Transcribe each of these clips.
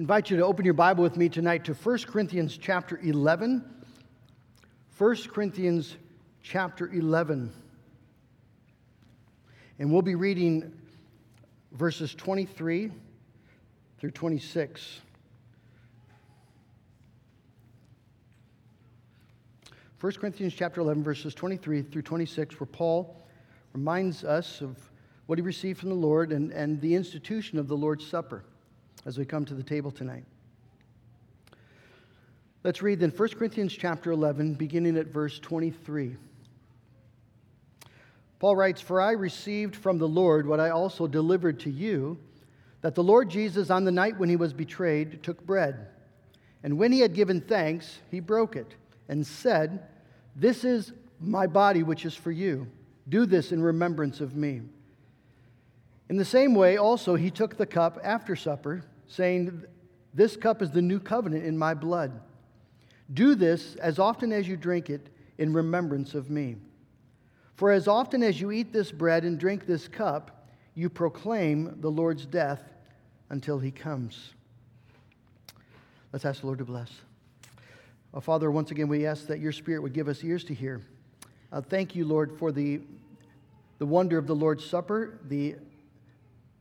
invite you to open your Bible with me tonight to 1 Corinthians chapter 11. 1 Corinthians chapter 11. And we'll be reading verses 23 through 26. 1 Corinthians chapter 11, verses 23 through 26, where Paul reminds us of what he received from the Lord and the institution of the Lord's Supper as we come to the table tonight. Let's read then 1 Corinthians chapter 11, beginning at verse 23. Paul writes, "For I received from the Lord what I also delivered to you, that the Lord Jesus, on the night when he was betrayed, took bread. And when he had given thanks, he broke it and said, 'This is my body, which is for you. Do this in remembrance of me.' In the same way also he took the cup after supper, saying, 'This cup is the new covenant in my blood. Do this, as often as you drink it, in remembrance of me. For as often as you eat this bread and drink this cup, you proclaim the Lord's death until he comes.'" Let's ask the Lord to bless. Oh, Father, once again, we ask that your Spirit would give us ears to hear. Thank you, Lord, for the wonder of the Lord's Supper, the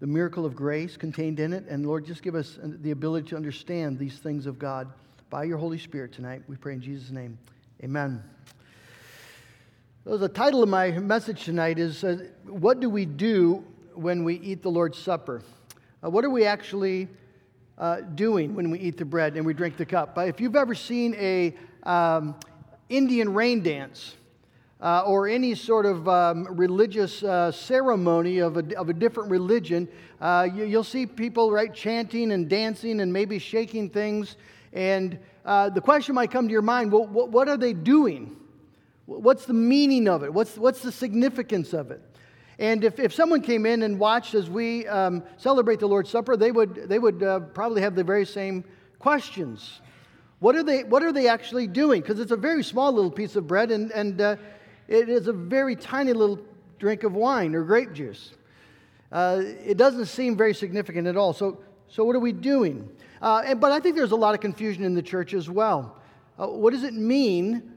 miracle of grace contained in it. And, Lord, just give us the ability to understand these things of God by your Holy Spirit tonight. We pray in Jesus' name. Amen. So the title of my message tonight is, what do we do when we eat the Lord's Supper? What are we actually doing when we eat the bread and we drink the cup? If you've ever seen a Indian rain dance or any sort of religious ceremony of a different religion, you'll see people, right, chanting and dancing and maybe shaking things. And the question might come to your mind, well, what are they doing? What's the meaning of it? What's the significance of it? And if someone came in and watched as we celebrate the Lord's Supper, they would probably have the very same questions. What are they actually doing? Because it's a very small little piece of bread, and it is a very tiny little drink of wine or grape juice. It doesn't seem very significant at all. So what are we doing? But I think there's a lot of confusion in the church as well. What does it mean?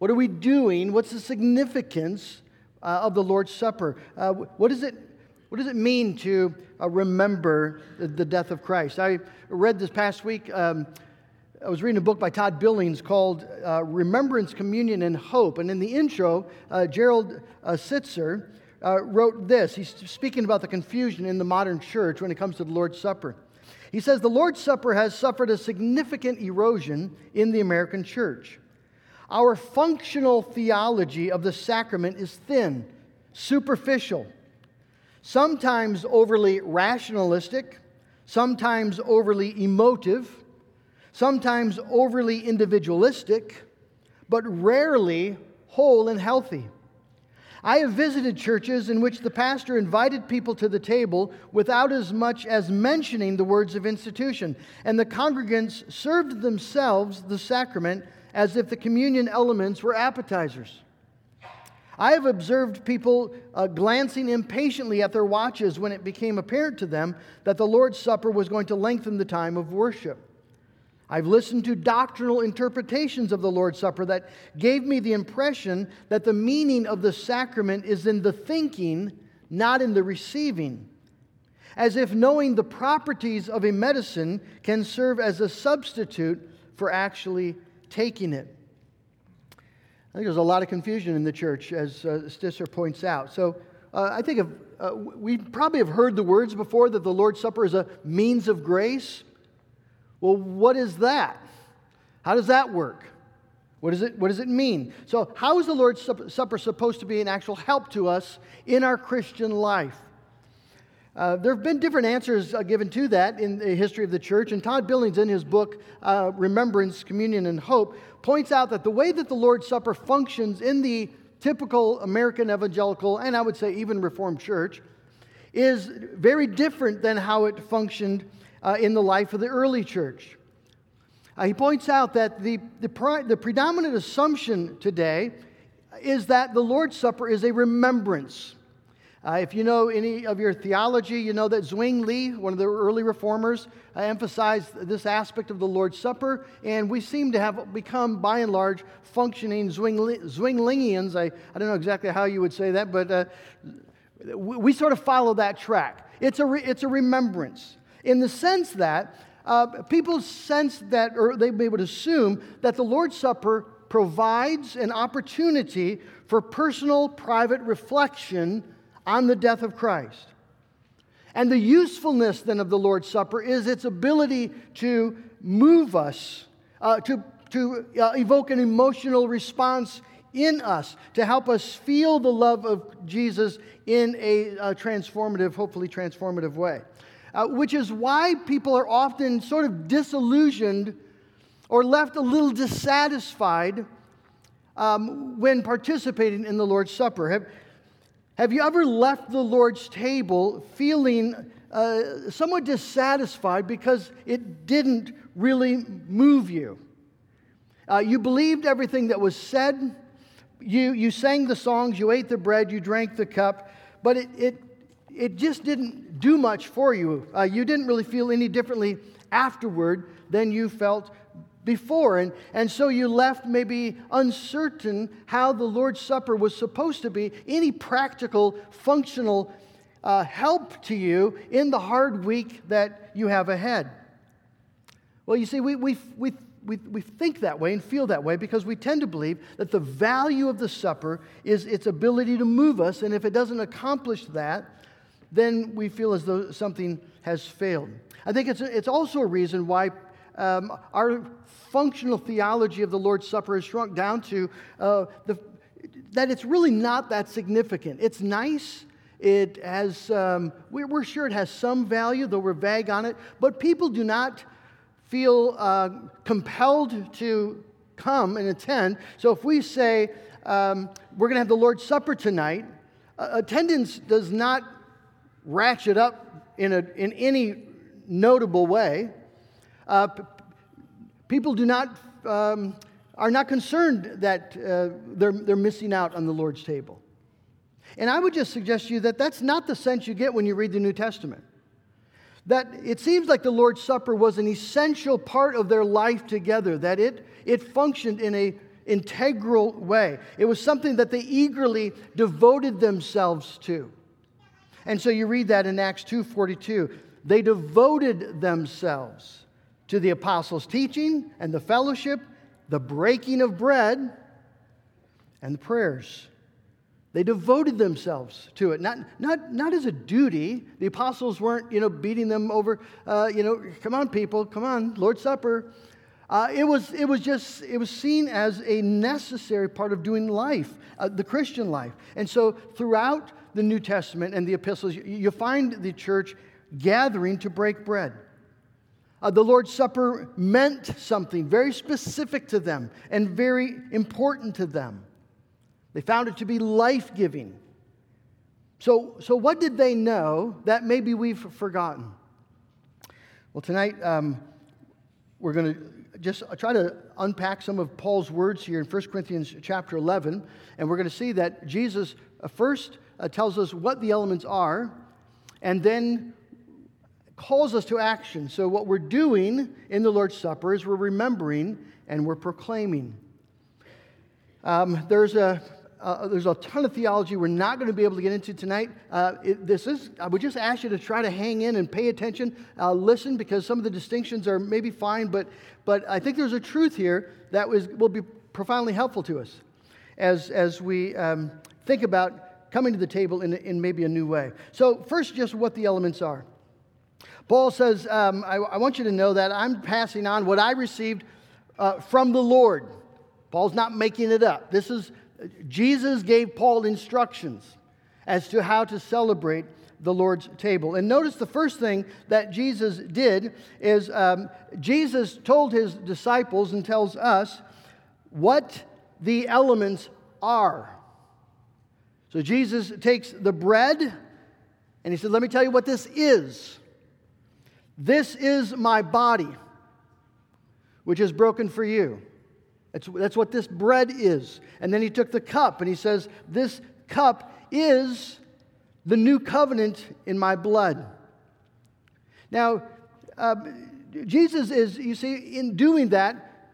What are we doing? What's the significance of the Lord's Supper? What does it mean to remember the death of Christ? I read this past week, I was reading a book by Todd Billings called Remembrance, Communion, and Hope. And in the intro, Gerald Sitzer wrote this. He's speaking about the confusion in the modern church when it comes to the Lord's Supper. He says, "The Lord's Supper has suffered a significant erosion in the American church. Our functional theology of the sacrament is thin, superficial, sometimes overly rationalistic, sometimes overly emotive, sometimes overly individualistic, but rarely whole and healthy. I have visited churches in which the pastor invited people to the table without as much as mentioning the words of institution, and the congregants served themselves the sacrament as if the communion elements were appetizers. I have observed people glancing impatiently at their watches when it became apparent to them that the Lord's Supper was going to lengthen the time of worship. I've listened to doctrinal interpretations of the Lord's Supper that gave me the impression that the meaning of the sacrament is in the thinking, not in the receiving, as if knowing the properties of a medicine can serve as a substitute for actually taking it." I think there's a lot of confusion in the church, as Stisser points out. So I think we probably have heard the words before that the Lord's Supper is a means of grace. Well, what is that? How does that work? What does it mean? So how is the Lord's Supper supposed to be an actual help to us in our Christian life? There have been different answers given to that in the history of the church, and Todd Billings, in his book, Remembrance, Communion, and Hope, points out that the way that the Lord's Supper functions in the typical American evangelical, and I would say even Reformed church, is very different than how it functioned in the life of the early church. He points out that the predominant assumption today is that the Lord's Supper is a remembrance. If you know any of your theology, you know that Zwingli, one of the early reformers, emphasized this aspect of the Lord's Supper, and we seem to have become, by and large, functioning Zwinglians. I don't know exactly how you would say that, but we sort of follow that track. It's a remembrance in the sense that people sense that, or they would assume that the Lord's Supper provides an opportunity for personal, private reflection on the death of Christ. And the usefulness, then, of the Lord's Supper is its ability to move us, to evoke an emotional response in us, to help us feel the love of Jesus in a transformative, hopefully transformative way. Which is why people are often sort of disillusioned or left a little dissatisfied when participating in the Lord's Supper. Have you ever left the Lord's table feeling somewhat dissatisfied because it didn't really move you? You believed everything that was said. You sang the songs, you ate the bread, you drank the cup, but it just didn't do much for you. You didn't really feel any differently afterward than you felt before. And so you left maybe uncertain how the Lord's Supper was supposed to be any practical, functional help to you in the hard week that you have ahead. Well, you see, we think that way and feel that way because we tend to believe that the value of the supper is its ability to move us, and if it doesn't accomplish that, then we feel as though something has failed. I think it's also a reason why our functional theology of the Lord's Supper has shrunk down to that it's really not that significant. It's nice. It has we're sure it has some value, though we're vague on it. But people do not feel compelled to come and attend. So if we say we're going to have the Lord's Supper tonight, attendance does not ratchet up in any notable way. People do not are not concerned that they're missing out on the Lord's table, and I would just suggest to you that that's not the sense you get when you read the New Testament. That it seems like the Lord's Supper was an essential part of their life together. That it functioned in an integral way. It was something that they eagerly devoted themselves to, and so you read that in Acts 2:42. They devoted themselves to the apostles' teaching and the fellowship, the breaking of bread, and the prayers. They devoted themselves to it, not as a duty. The apostles weren't, beating them over. Come on, people, come on, Lord's Supper. It was seen as a necessary part of doing life, the Christian life. And so, throughout the New Testament and the epistles, you find the church gathering to break bread. The Lord's Supper meant something very specific to them and very important to them. They found it to be life-giving. So what did they know that maybe we've forgotten? Well, tonight we're going to just try to unpack some of Paul's words here in 1 Corinthians chapter 11, and we're going to see that Jesus first tells us what the elements are, and then calls us to action. So what we're doing in the Lord's Supper is we're remembering and we're proclaiming. There's a ton of theology we're not going to be able to get into tonight. I would just ask you to try to hang in and pay attention, listen, because some of the distinctions are maybe fine, but I think there's a truth here that will be profoundly helpful to us as we think about coming to the table in maybe a new way. So first, just what the elements are. Paul says, I want you to know that I'm passing on what I received from the Lord. Paul's not making it up. Jesus gave Paul instructions as to how to celebrate the Lord's table. And notice the first thing that Jesus did is Jesus told his disciples and tells us what the elements are. So Jesus takes the bread and he said, let me tell you what this is. This is my body, which is broken for you. That's what this bread is. And then he took the cup, and he says, this cup is the new covenant in my blood. Now, Jesus is, you see, in doing that,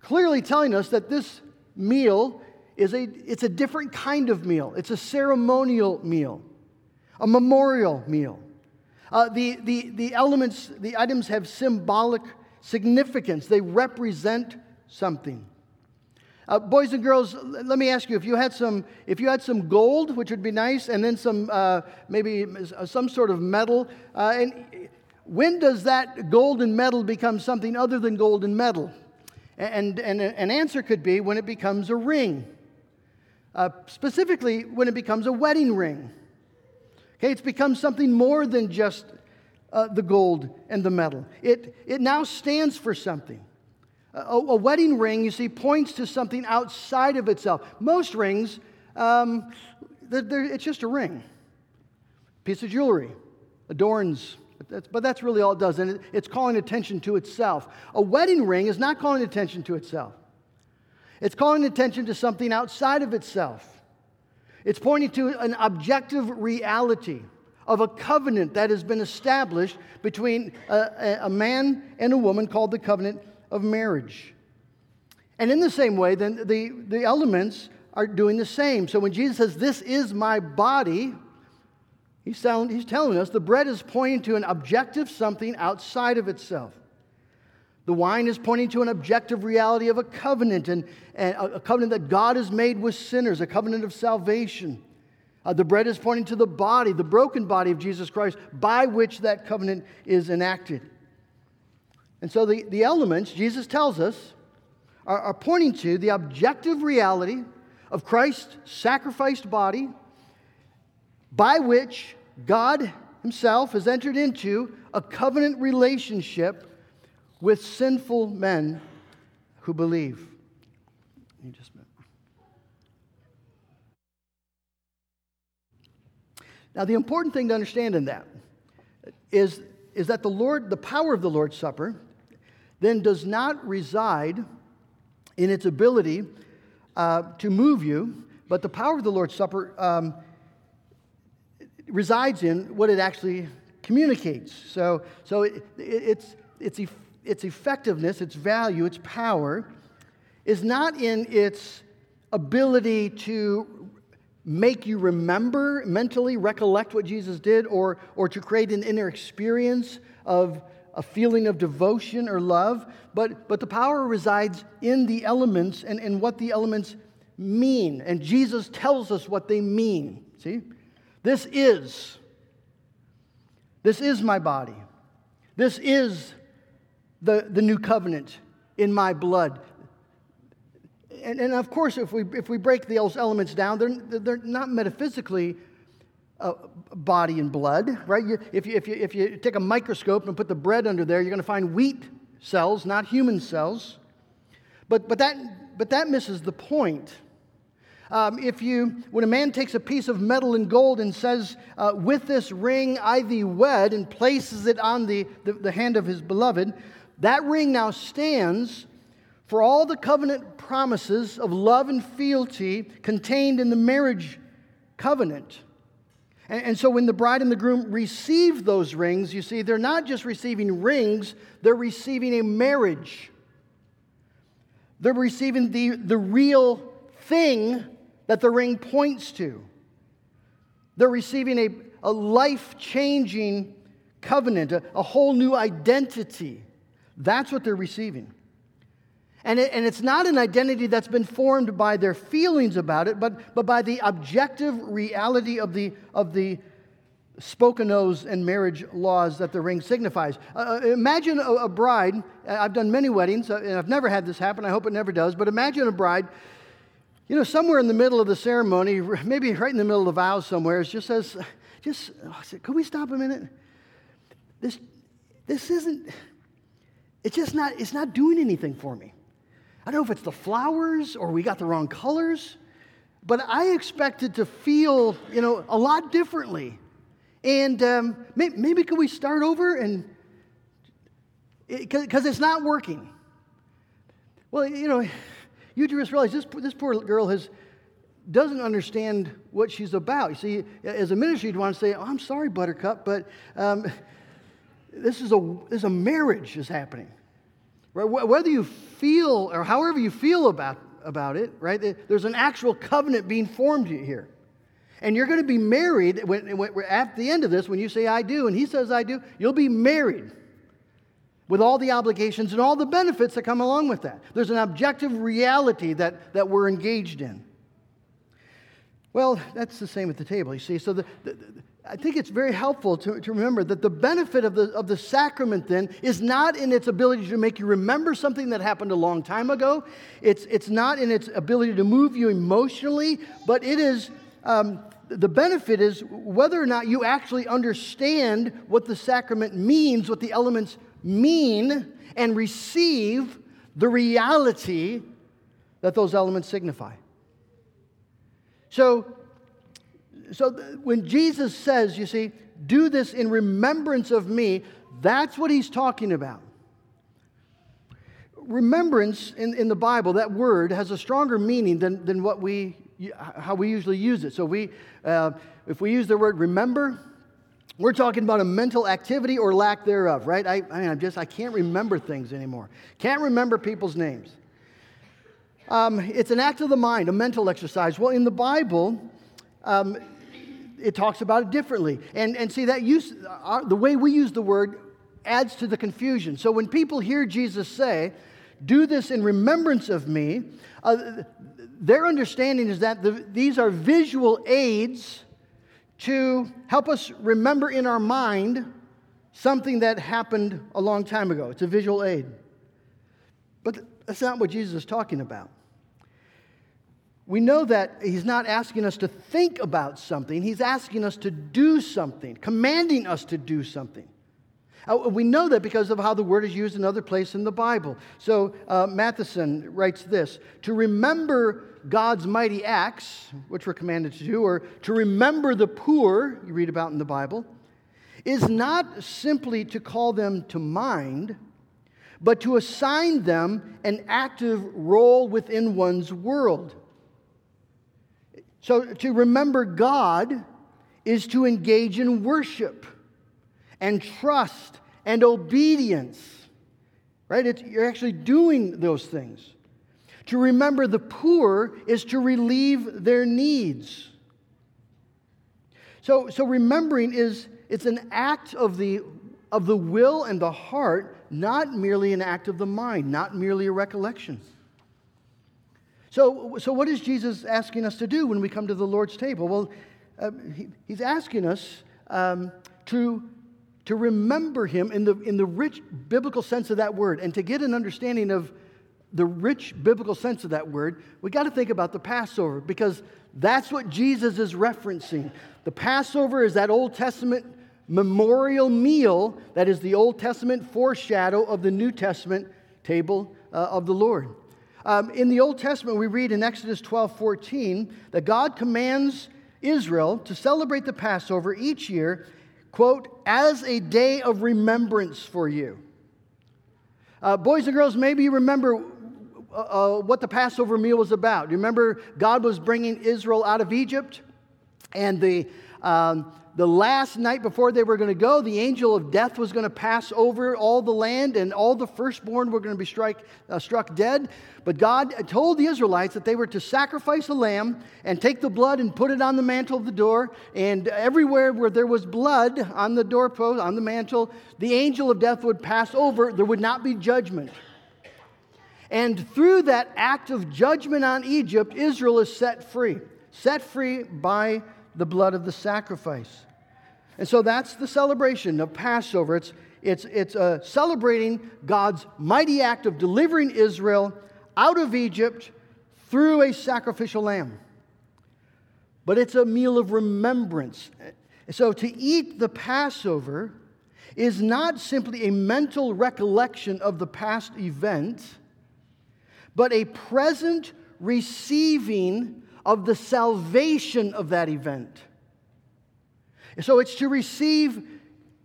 clearly telling us that this meal is it's a different kind of meal. It's a ceremonial meal, a memorial meal. The elements, the items have symbolic significance. They represent something. Boys and girls, let me ask you: if you had some gold, which would be nice, and then some maybe some sort of metal. And when does that gold and metal become something other than gold and metal? And an answer could be when it becomes a ring. Specifically, when it becomes a wedding ring. Okay, it's become something more than just the gold and the metal. It now stands for something. A wedding ring, you see, points to something outside of itself. Most rings, it's just a ring, piece of jewelry, adorns. But that's really all it does, and it's calling attention to itself. A wedding ring is not calling attention to itself. It's calling attention to something outside of itself. It's pointing to an objective reality of a covenant that has been established between a man and a woman called the covenant of marriage. And in the same way, then the elements are doing the same. So when Jesus says, "This is my body," he's telling us the bread is pointing to an objective something outside of itself. The wine is pointing to an objective reality of a covenant, and a covenant that God has made with sinners, a covenant of salvation. The bread is pointing to the body, the broken body of Jesus Christ, by which that covenant is enacted. And so the elements, Jesus tells us, are pointing to the objective reality of Christ's sacrificed body, by which God himself has entered into a covenant relationship with sinful men who believe. Now, the important thing to understand in that is that the power of the Lord's Supper then does not reside in its ability to move you, but the power of the Lord's Supper resides in what it actually communicates. So its effectiveness, its value, its power is not in its ability to make you remember, mentally recollect what Jesus did, or to create an inner experience of a feeling of devotion or love, but the power resides in the elements and what the elements mean. And Jesus tells us what they mean. See? This is my body. This is the new covenant in my blood. And of course, if we break those elements down, they're not metaphysically body and blood, right? If you take a microscope and put the bread under there, you're going to find wheat cells, not human cells. But that misses the point. When a man takes a piece of metal and gold and says, "With this ring I thee wed," and places it on the hand of his beloved, that ring now stands for all the covenant promises of love and fealty contained in the marriage covenant. And so when the bride and the groom receive those rings, you see, they're not just receiving rings, they're receiving a marriage. They're receiving the real thing that the ring points to. They're receiving a life-changing covenant, a whole new identity. That's what they're receiving. And it's not an identity that's been formed by their feelings about it, but by the objective reality of the spoken-oaths and marriage laws that the ring signifies. Imagine a bride. I've done many weddings, and I've never had this happen. I hope it never does. But imagine a bride. You know, somewhere in the middle of the ceremony, maybe right in the middle of the vows somewhere, it just says, could we stop a minute? This isn't, it's not doing anything for me. I don't know if it's the flowers or we got the wrong colors, but I expected to feel, a lot differently. And maybe could we start over? And because it's not working. Well, you just realize this poor girl has doesn't understand what she's about. You see, as a minister, you'd want to say, "Oh, I'm sorry, Buttercup, but this is a marriage is happening." Right? Whether you feel or however you feel about it, right? There's an actual covenant being formed here, and you're going to be married when at the end of this. When you say "I do" and he says "I do," you'll be married, with all the obligations and all the benefits that come along with that. There's an objective reality that we're engaged in. Well, that's the same at the table, you see. So I think it's very helpful to remember that the benefit of the sacrament then is not in its ability to make you remember something that happened a long time ago. It's not in its ability to move you emotionally, but it is... the benefit is whether or not you actually understand what the sacrament means, what the elements mean, and receive the reality that those elements signify. So when Jesus says, you see, do this in remembrance of me, that's what he's talking about. Remembrance in the Bible, that word has a stronger meaning than how we usually use it. So if we use the word remember, we're talking about a mental activity or lack thereof, right? I can't remember things anymore. Can't remember people's names. It's an act of the mind, a mental exercise. Well, in the Bible, it talks about it differently. And see, that use, the way we use the word adds to the confusion. So when people hear Jesus say, "Do this in remembrance of me," their understanding is that these are visual aids to help us remember in our mind something that happened a long time ago. It's a visual aid. But that's not what Jesus is talking about. We know that he's not asking us to think about something. He's asking us to do something, commanding us to do something. We know that because of how the word is used in other places in the Bible. So Matheson writes this: to remember God's mighty acts, which we're commanded to do, or to remember the poor, you read about in the Bible, is not simply to call them to mind, but to assign them an active role within one's world. So to remember God is to engage in worship and trust and obedience, right? You're actually doing those things. To remember the poor is to relieve their needs. So remembering it's an act of the will and the heart, not merely an act of the mind, not merely a recollection. So what is Jesus asking us to do when we come to the Lord's table? Well, he's asking us to remember him in the rich biblical sense of that word. And to get an understanding of the rich biblical sense of that word, we got to think about the Passover, because that's what Jesus is referencing. The Passover is that Old Testament memorial meal that is the Old Testament foreshadow of the New Testament table of the Lord. In the Old Testament, we read in Exodus 12:14 that God commands Israel to celebrate the Passover each year, quote, "as a day of remembrance for you." Boys and girls, maybe you remember what the Passover meal was about. You remember God was bringing Israel out of Egypt, and the last night before they were going to go, the angel of death was going to pass over all the land, and all the firstborn were going to be struck dead. But God told the Israelites that they were to sacrifice a lamb and take the blood and put it on the mantle of the door, and everywhere where there was blood on the doorpost, on the mantle, the angel of death would pass over. There would not be judgment. And through that act of judgment on Egypt, Israel is set free by the blood of the sacrifice. And so that's the celebration of Passover. It's celebrating God's mighty act of delivering Israel out of Egypt through a sacrificial lamb. But it's a meal of remembrance. So to eat the Passover is not simply a mental recollection of the past event, but a present receiving of the salvation of that event. So it's to receive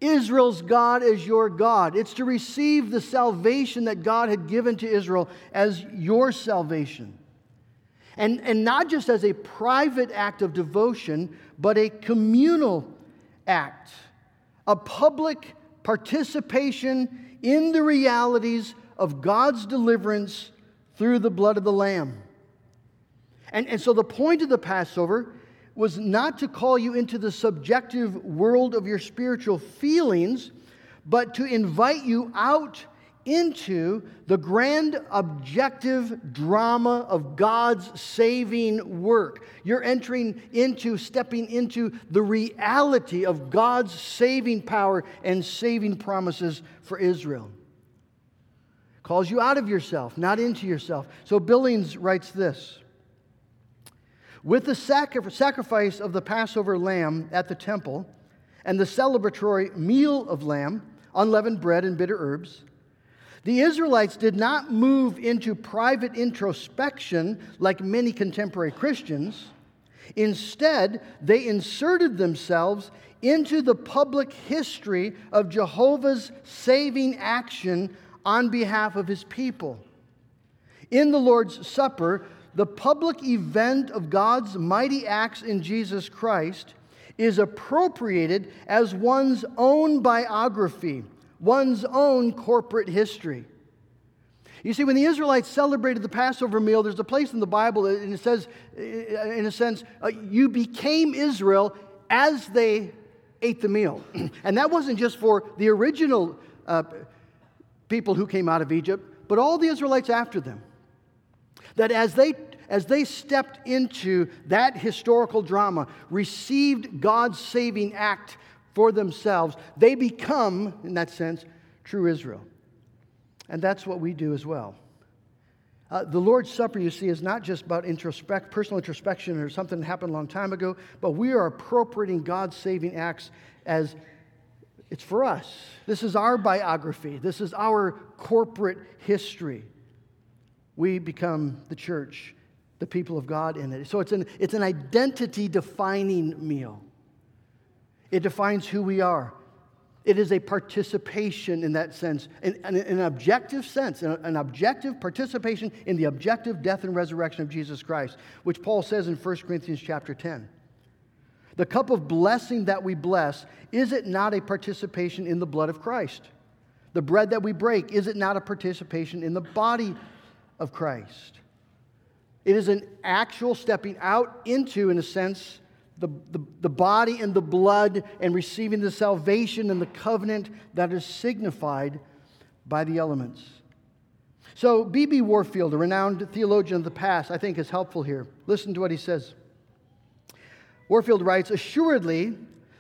Israel's God as your God. It's to receive the salvation that God had given to Israel as your salvation. and not just as a private act of devotion, but a communal act, a public participation in the realities of God's deliverance through the blood of the Lamb. And so the point of the Passover was not to call you into the subjective world of your spiritual feelings, but to invite you out into the grand objective drama of God's saving work. You're stepping into the reality of God's saving power and saving promises for Israel. Calls you out of yourself, not into yourself. So Billings writes this: with the sacrifice of the Passover lamb at the temple and the celebratory meal of lamb, unleavened bread and bitter herbs, the Israelites did not move into private introspection like many contemporary Christians. Instead, they inserted themselves into the public history of Jehovah's saving action on behalf of his people. In the Lord's Supper, the public event of God's mighty acts in Jesus Christ is appropriated as one's own biography, one's own corporate history. You see, when the Israelites celebrated the Passover meal, there's a place in the Bible, and it says, in a sense, you became Israel as they ate the meal. And that wasn't just for the original people who came out of Egypt, but all the Israelites after them. That as they stepped into that historical drama, received God's saving act for themselves, they become, in that sense, true Israel. And that's what we do as well. The Lord's Supper, you see, is not just about personal introspection or something that happened a long time ago, but we are appropriating God's saving acts as it's for us. This is our biography. This is our corporate history. We become the church, the people of God in it. So it's an identity-defining meal. It defines who we are. It is a participation in that sense, in an objective sense, an objective participation in the objective death and resurrection of Jesus Christ, which Paul says in 1 Corinthians chapter 10. The cup of blessing that we bless, is it not a participation in the blood of Christ? The bread that we break, is it not a participation in the body of Christ? It is an actual stepping out into, in a sense, the body and the blood and receiving the salvation and the covenant that is signified by the elements. So B.B. Warfield, a renowned theologian of the past, I think is helpful here. Listen to what he says. Warfield writes, "Assuredly,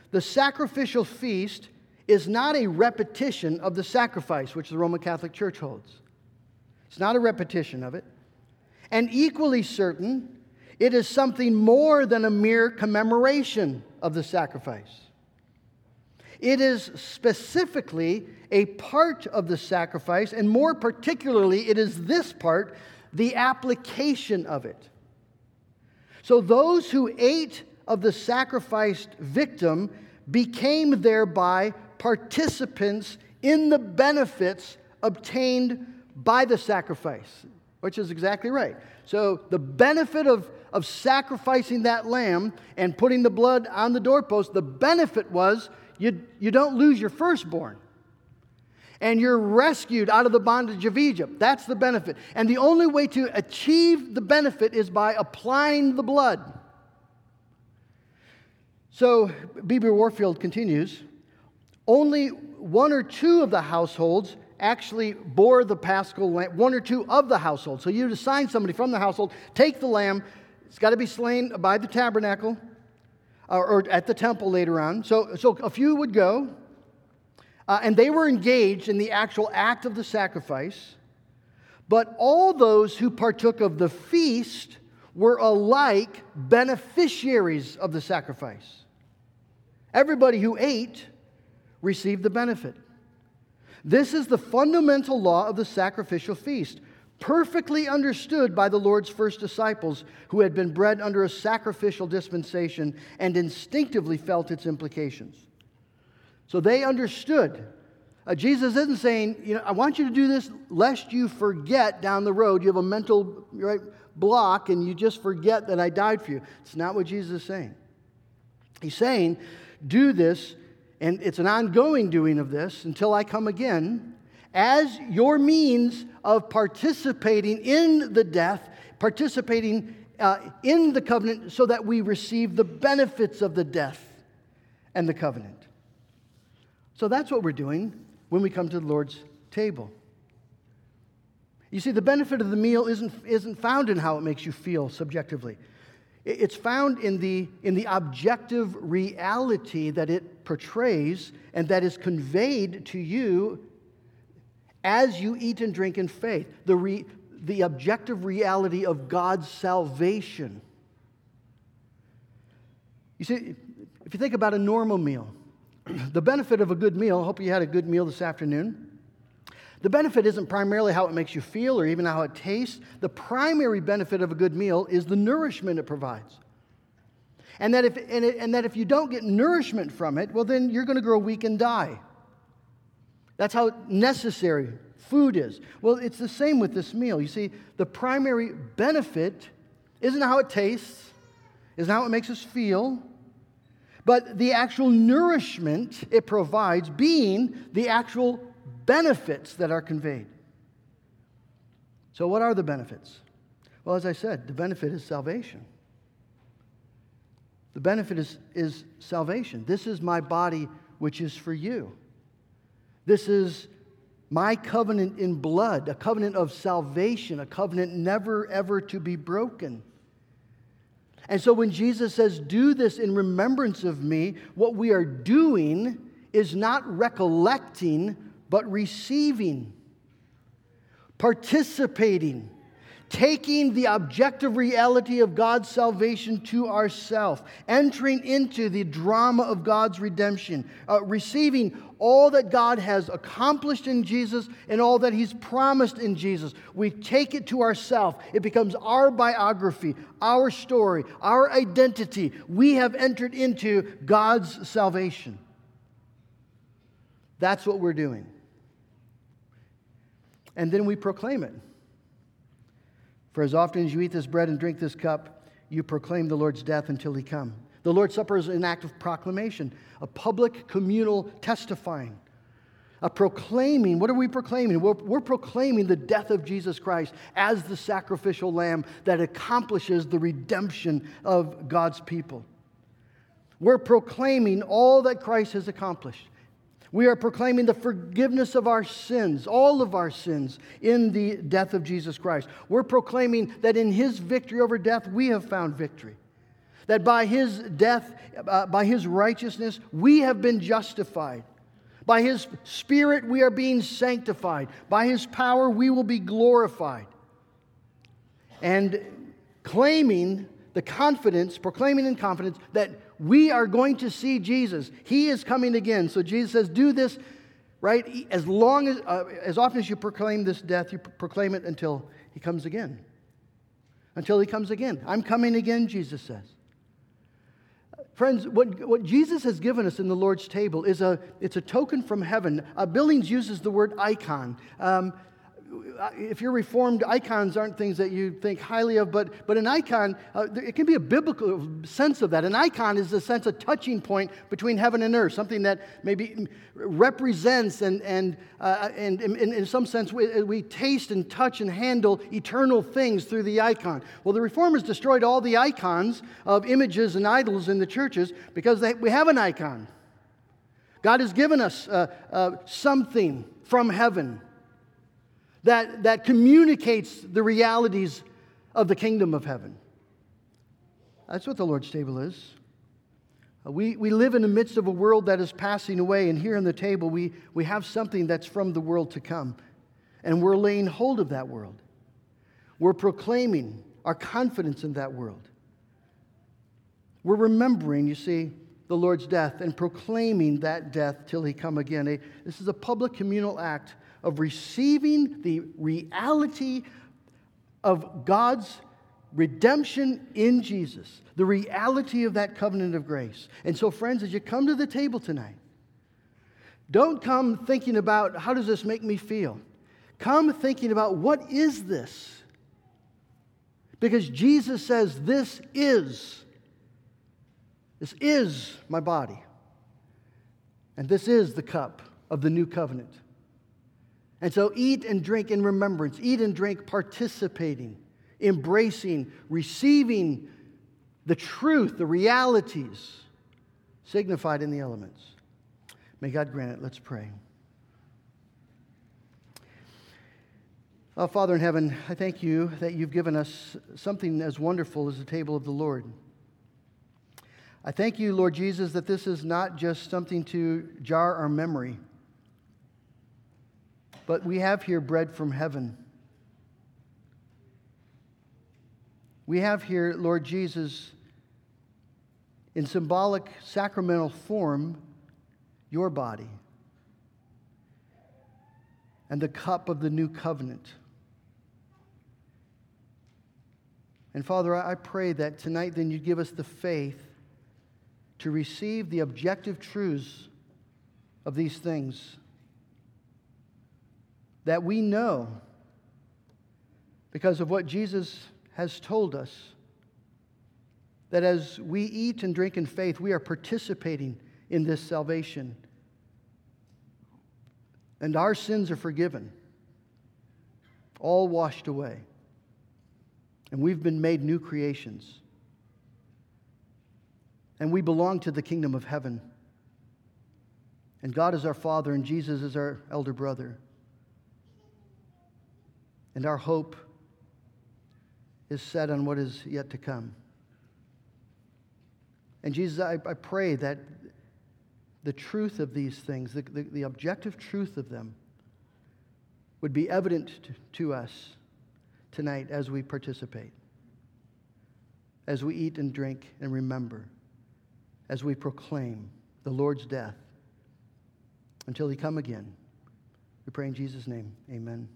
the sacrificial feast is not a repetition of the sacrifice which the Roman Catholic Church holds." It's not a repetition of it. "And equally certain, it is something more than a mere commemoration of the sacrifice. It is specifically a part of the sacrifice, and more particularly, it is this part, the application of it. So those who ate of the sacrificed victim became thereby participants in the benefits obtained by the sacrifice," which is exactly right. So the benefit of sacrificing that lamb and putting the blood on the doorpost, the benefit was you don't lose your firstborn. And you're rescued out of the bondage of Egypt. That's the benefit. And the only way to achieve the benefit is by applying the blood. So B.B. Warfield continues, "Only one or two of the households actually bore the paschal lamb, one or two of the household. So you assign somebody from the household, take the lamb. It's got to be slain by the tabernacle or at the temple later on. So a few would go, and they were engaged in the actual act of the sacrifice. But all those who partook of the feast were alike beneficiaries of the sacrifice. Everybody who ate received the benefit. This is the fundamental law of the sacrificial feast, perfectly understood by the Lord's first disciples who had been bred under a sacrificial dispensation and instinctively felt its implications." So they understood Jesus isn't saying, you know, I want you to do this lest you forget down the road. You have a mental block and you just forget that I died for you. It's not what Jesus is saying. He's saying, do this, and it's an ongoing doing of this until I come again, as your means of participating in the death, participating in the covenant, so that we receive the benefits of the death and the covenant. So that's what we're doing when we come to the Lord's table. You see, the benefit of the meal isn't found in how it makes you feel subjectively. It's found in the objective reality that it portrays and that is conveyed to you as you eat and drink in faith. The objective reality of God's salvation. You see, if you think about a normal meal, the benefit of a good meal, I hope you had a good meal this afternoon. The benefit isn't primarily how it makes you feel or even how it tastes. The primary benefit of a good meal is the nourishment it provides. And that if you don't get nourishment from it, well, then you're going to grow weak and die. That's how necessary food is. Well, it's the same with this meal. You see, the primary benefit isn't how it tastes, isn't how it makes us feel, but the actual nourishment it provides being the actual benefits that are conveyed. So what are the benefits? Well, as I said, the benefit is salvation. The benefit is salvation. This is my body, which is for you. This is my covenant in blood, a covenant of salvation, a covenant never, ever to be broken. And so when Jesus says, do this in remembrance of me, what we are doing is not recollecting, but receiving, participating, taking the objective reality of God's salvation to ourselves, entering into the drama of God's redemption, receiving all that God has accomplished in Jesus and all that He's promised in Jesus. We take it to ourselves. It becomes our biography, our story, our identity. We have entered into God's salvation. That's what we're doing. And then we proclaim it. For as often as you eat this bread and drink this cup, you proclaim the Lord's death until He come. The Lord's Supper is an act of proclamation, a public communal testifying, a proclaiming. What are we proclaiming? We're proclaiming the death of Jesus Christ as the sacrificial lamb that accomplishes the redemption of God's people. We're proclaiming all that Christ has accomplished. We are proclaiming the forgiveness of our sins, all of our sins, in the death of Jesus Christ. We're proclaiming that in His victory over death, we have found victory. That by His death, by His righteousness, we have been justified. By His Spirit, we are being sanctified. By His power, we will be glorified. And proclaiming in confidence that we are going to see Jesus. He is coming again. So Jesus says, do this, right? As often as you proclaim this death, you proclaim it until He comes again. Until He comes again. I'm coming again, Jesus says. Friends, what Jesus has given us in the Lord's table it's a token from heaven. Billings uses the word icon. If you're Reformed, icons aren't things that you think highly of, but an icon, it can be a biblical sense of that. An icon is a sense of touching point between heaven and earth, something that maybe represents and in some sense we taste and touch and handle eternal things through the icon. Well, the Reformers destroyed all the icons of images and idols in the churches because we have an icon. God has given us something from heaven that communicates the realities of the kingdom of heaven. That's what the Lord's table is. We live in the midst of a world that is passing away, and here on the table we have something that's from the world to come, and we're laying hold of that world. We're proclaiming our confidence in that world. We're remembering, you see, the Lord's death and proclaiming that death till He come again. This is a public communal act of receiving the reality of God's redemption in Jesus, the reality of that covenant of grace. And so, friends, as you come to the table tonight, Don't come thinking about, how does this make me feel? Come thinking about, what is this? Because Jesus says, this is my body. And this is the cup of the new covenant. And so eat and drink in remembrance. Eat and drink participating, embracing, receiving the truth, the realities signified in the elements. May God grant it. Let's pray. Oh, Father in heaven, I thank you that you've given us something as wonderful as the table of the Lord. I thank you, Lord Jesus, that this is not just something to jar our memory, but we have here bread from heaven. We have here, Lord Jesus, in symbolic sacramental form, your body and the cup of the new covenant. And Father, I pray that tonight then you'd give us the faith to receive the objective truths of these things, that we know because of what Jesus has told us, that as we eat and drink in faith, we are participating in this salvation. And our sins are forgiven, all washed away. And we've been made new creations. And we belong to the kingdom of heaven. And God is our Father, and Jesus is our elder brother. And our hope is set on what is yet to come. And Jesus, I pray that the truth of these things, the objective truth of them, would be evident to us tonight as we participate, as we eat and drink and remember, as we proclaim the Lord's death until he come again. We pray in Jesus' name, amen.